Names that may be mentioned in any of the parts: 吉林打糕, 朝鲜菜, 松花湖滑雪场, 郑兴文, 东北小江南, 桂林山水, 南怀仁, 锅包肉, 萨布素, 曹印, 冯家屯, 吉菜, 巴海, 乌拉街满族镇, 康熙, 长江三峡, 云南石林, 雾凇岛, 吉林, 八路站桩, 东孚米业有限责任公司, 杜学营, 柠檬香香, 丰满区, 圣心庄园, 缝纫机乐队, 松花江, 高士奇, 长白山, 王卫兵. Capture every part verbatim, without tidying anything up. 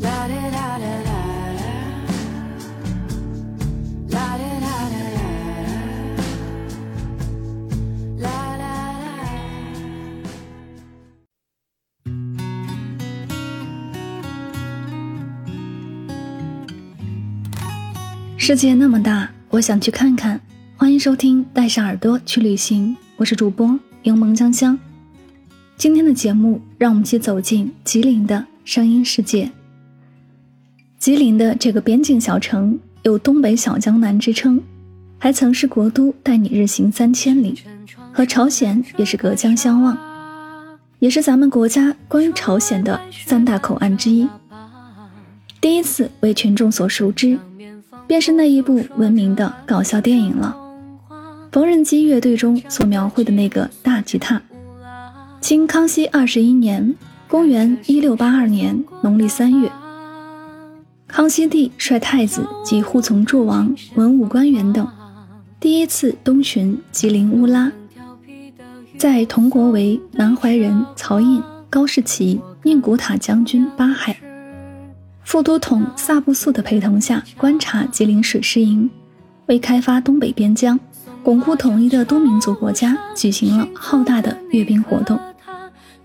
啦啦啦啦啦，啦啦啦啦啦，啦啦啦。世界那么大，我想去看看。欢迎收听《带上耳朵去旅行》，我是主播柠檬香香。今天的节目，让我们去走进吉林的声音世界。吉林的这个边境小城有东北小江南之称，还曾是国都带你日行三千里，和朝鲜也是隔江相望，也是咱们国家关于朝鲜的三大口岸之一。第一次为群众所熟知，便是那一部闻名的搞笑电影了，缝纫机乐队中所描绘的那个大吉他。清康熙二十一年，公元一六八二年农历三月，康熙帝率太子及护从诸王、文武官员等，第一次东巡吉林乌拉，在同国为南怀仁、曹印、高士奇、宁古塔将军巴海、副都统萨布素的陪同下，观察吉林水师营，为开发东北边疆、巩固统一的多民族国家举行了浩大的阅兵活动，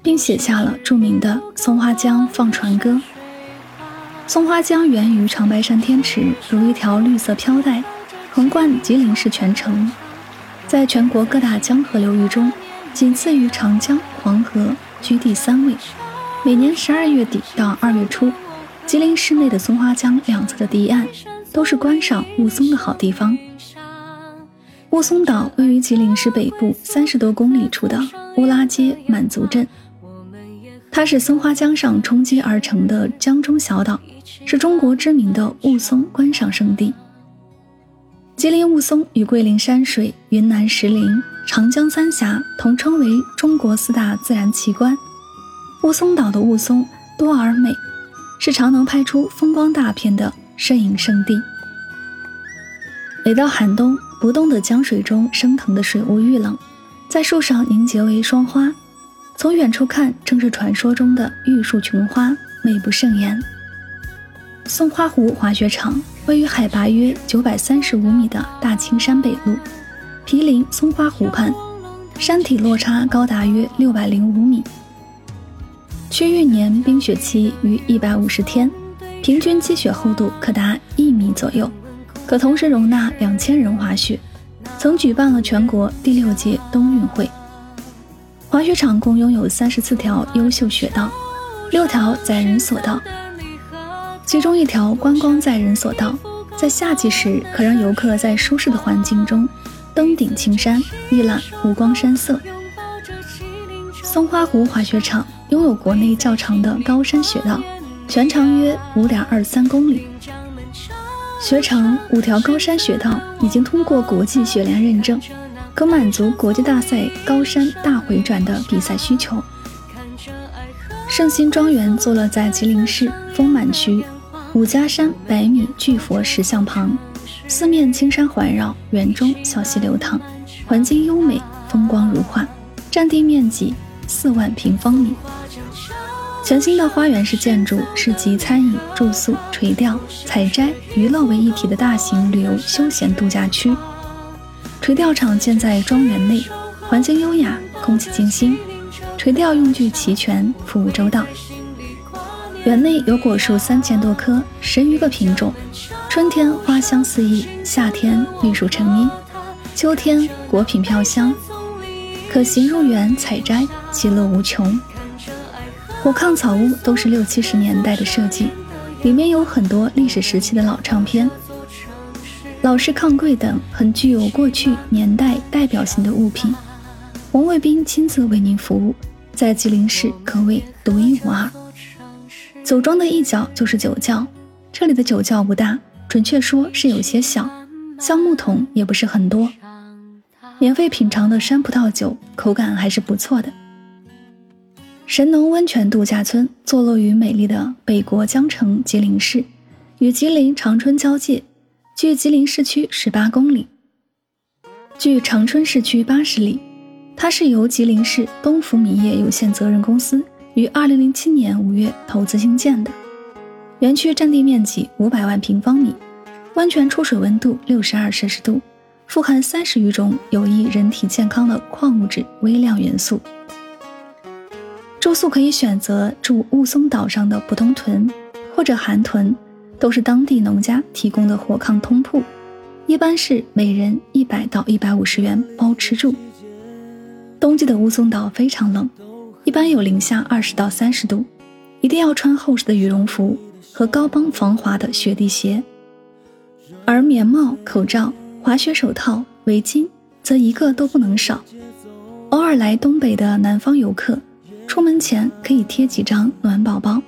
并写下了著名的松花江放船歌。松花江源于长白山天池，如一条绿色飘带，横贯吉林市全城，在全国各大江河流域中，仅次于长江、黄河，居第三位。每年十二月底到二月初，吉林市内的松花江两侧的堤岸都是观赏雾凇的好地方。雾凇岛位于吉林市北部三十多公里处的乌拉街满族镇，它是松花江上冲击而成的江中小岛，是中国知名的雾凇观赏胜地。吉林雾凇与桂林山水、云南石林、长江三峡同称为中国四大自然奇观。雾凇岛的雾凇多而美，是常能拍出风光大片的摄影圣地。每到寒冬，不动的江水中升腾的水雾遇冷，在树上凝结为霜花，从远处看正是传说中的玉树琼花，美不胜言。松花湖滑雪场位于海拔约九百三十五米的大青山北麓，毗邻松花湖畔，山体落差高达约六百零五米，区域年冰雪期逾一百五十天，平均积雪厚度可达一米左右，可同时容纳两千人滑雪，曾举办了全国第六届冬运会。滑雪场共拥有三十四条优秀雪道，六条载人索道，其中一条观光载人索道，在夏季时可让游客在舒适的环境中登顶青山，一览湖光山色。松花湖滑雪场拥有国内较长的高山雪道，全长约五点二三公里。雪场五条高山雪道已经通过国际雪联认证，可满足国际大赛高山大回转的比赛需求。圣心庄园坐落在吉林市丰满区五家山百米巨佛石像旁，四面青山环绕，园中小溪流淌，环境优美，风光如画，占地面积四万平方米。全新的花园式建筑是集餐饮、住宿、垂钓、采摘、娱乐为一体的大型旅游休闲度假区。垂钓场建在庄园内，环境优雅，空气清新，垂钓用具齐全，服务周到。园内有果树三千多棵，十余个品种，春天花香四溢，夏天绿树成荫，秋天果品飘香，可行入园采摘，其乐无穷。火炕草屋都是六七十年代的设计，里面有很多历史时期的老唱片、老式炕柜等很具有过去年代代表性的物品，王卫兵亲自为您服务，在吉林市可谓独一无二。酒庄的一角就是酒窖，这里的酒窖不大，准确说是有些小，橡木桶也不是很多。免费品尝的山葡萄酒口感还是不错的。神农温泉度假村坐落于美丽的北国江城吉林市，与吉林长春交界，距吉林市区十八公里，距长春市区八十里。它是由吉林市东孚米业有限责任公司于二零零七年五月投资兴建的。园区占地面积五百万平方米，温泉出水温度六十二摄氏度，富含三十余种有益人体健康的矿物质、微量元素。住宿可以选择住雾凇岛上的不冬屯或者寒屯，都是当地农家提供的火炕通铺，一般是每人一百到一百五十元包吃住。冬季的雾凇岛非常冷，一般有零下二十到三十度，一定要穿厚实的羽绒服和高帮防滑的雪地鞋，而棉帽、口罩、滑雪手套、围巾则一个都不能少。偶尔来东北的南方游客，出门前可以贴几张暖宝宝。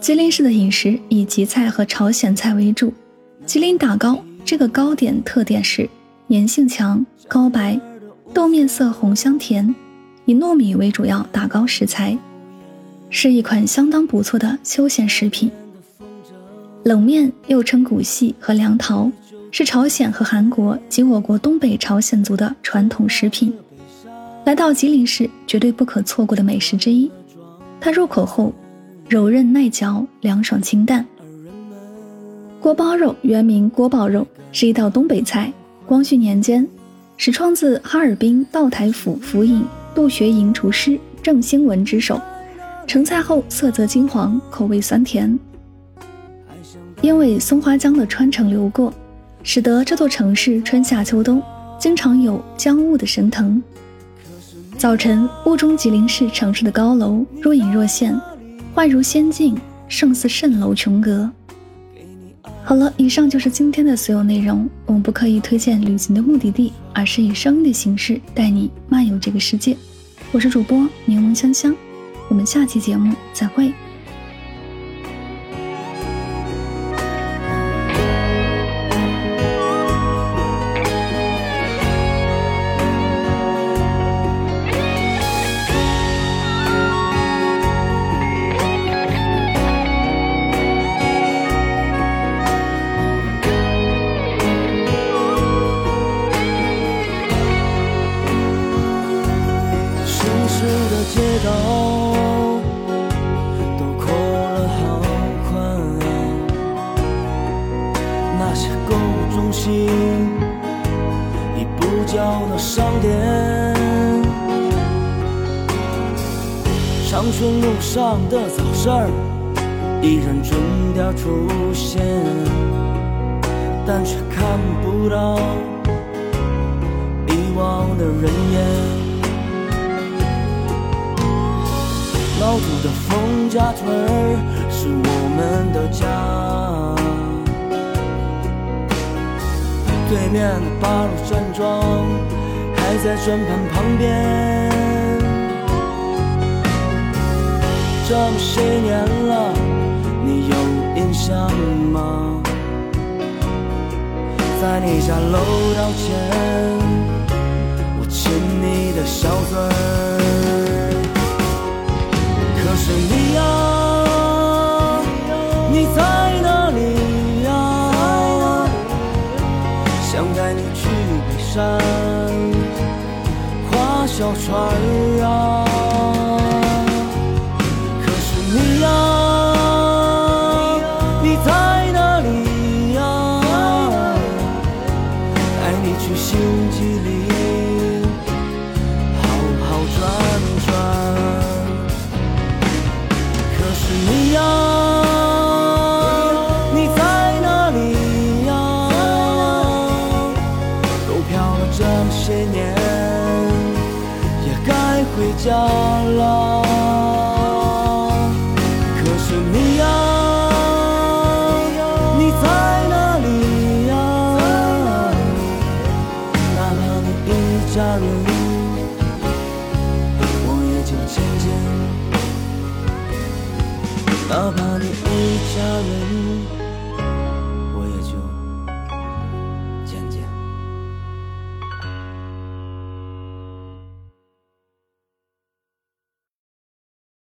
吉林市的饮食以吉菜和朝鲜菜为主，吉林打糕这个糕点特点是粘性强、高白，豆面色红香甜，以糯米为主要打糕食材，是一款相当不错的休闲食品。冷面又称骨细和凉桃，是朝鲜和韩国及我国东北朝鲜族的传统食品，来到吉林市绝对不可错过的美食之一。它入口后柔韧耐嚼，凉爽清淡。锅包肉原名锅包肉，是一道东北菜，光绪年间始创自哈尔滨道台府府尹杜学营厨师郑兴文之手，盛菜后色泽金黄，口味酸甜。因为松花江的川城流过，使得这座城市春夏秋冬经常有江雾的升腾。早晨雾中吉林市城市的高楼若隐若现，幻如仙境，胜似蜃楼琼阁。好了，以上就是今天的所有内容。我们不刻意推荐旅行的目的地，而是以声音的形式带你漫游这个世界。我是主播柠檬香香，我们下期节目再会。街道都空了好宽啊，那些购物中心已不叫那商店，长春路上的早市依然准点出现，但却看不到遗忘的人烟。老土的冯家屯是我们的家，对面的八路站桩还在转盘旁边。这么些年了，你有印象吗？在你家楼道前，我亲你的小嘴。可是你呀，你在哪里呀？想带你去北山划小船儿啊。可是你呀，你在哪里呀？带你去星际里好好转转。你呀，你在哪里呀？都漂了这么些年，也该回家了。可是你呀，你在哪里呀？哪怕你一家人，我也就渐渐哪怕你一。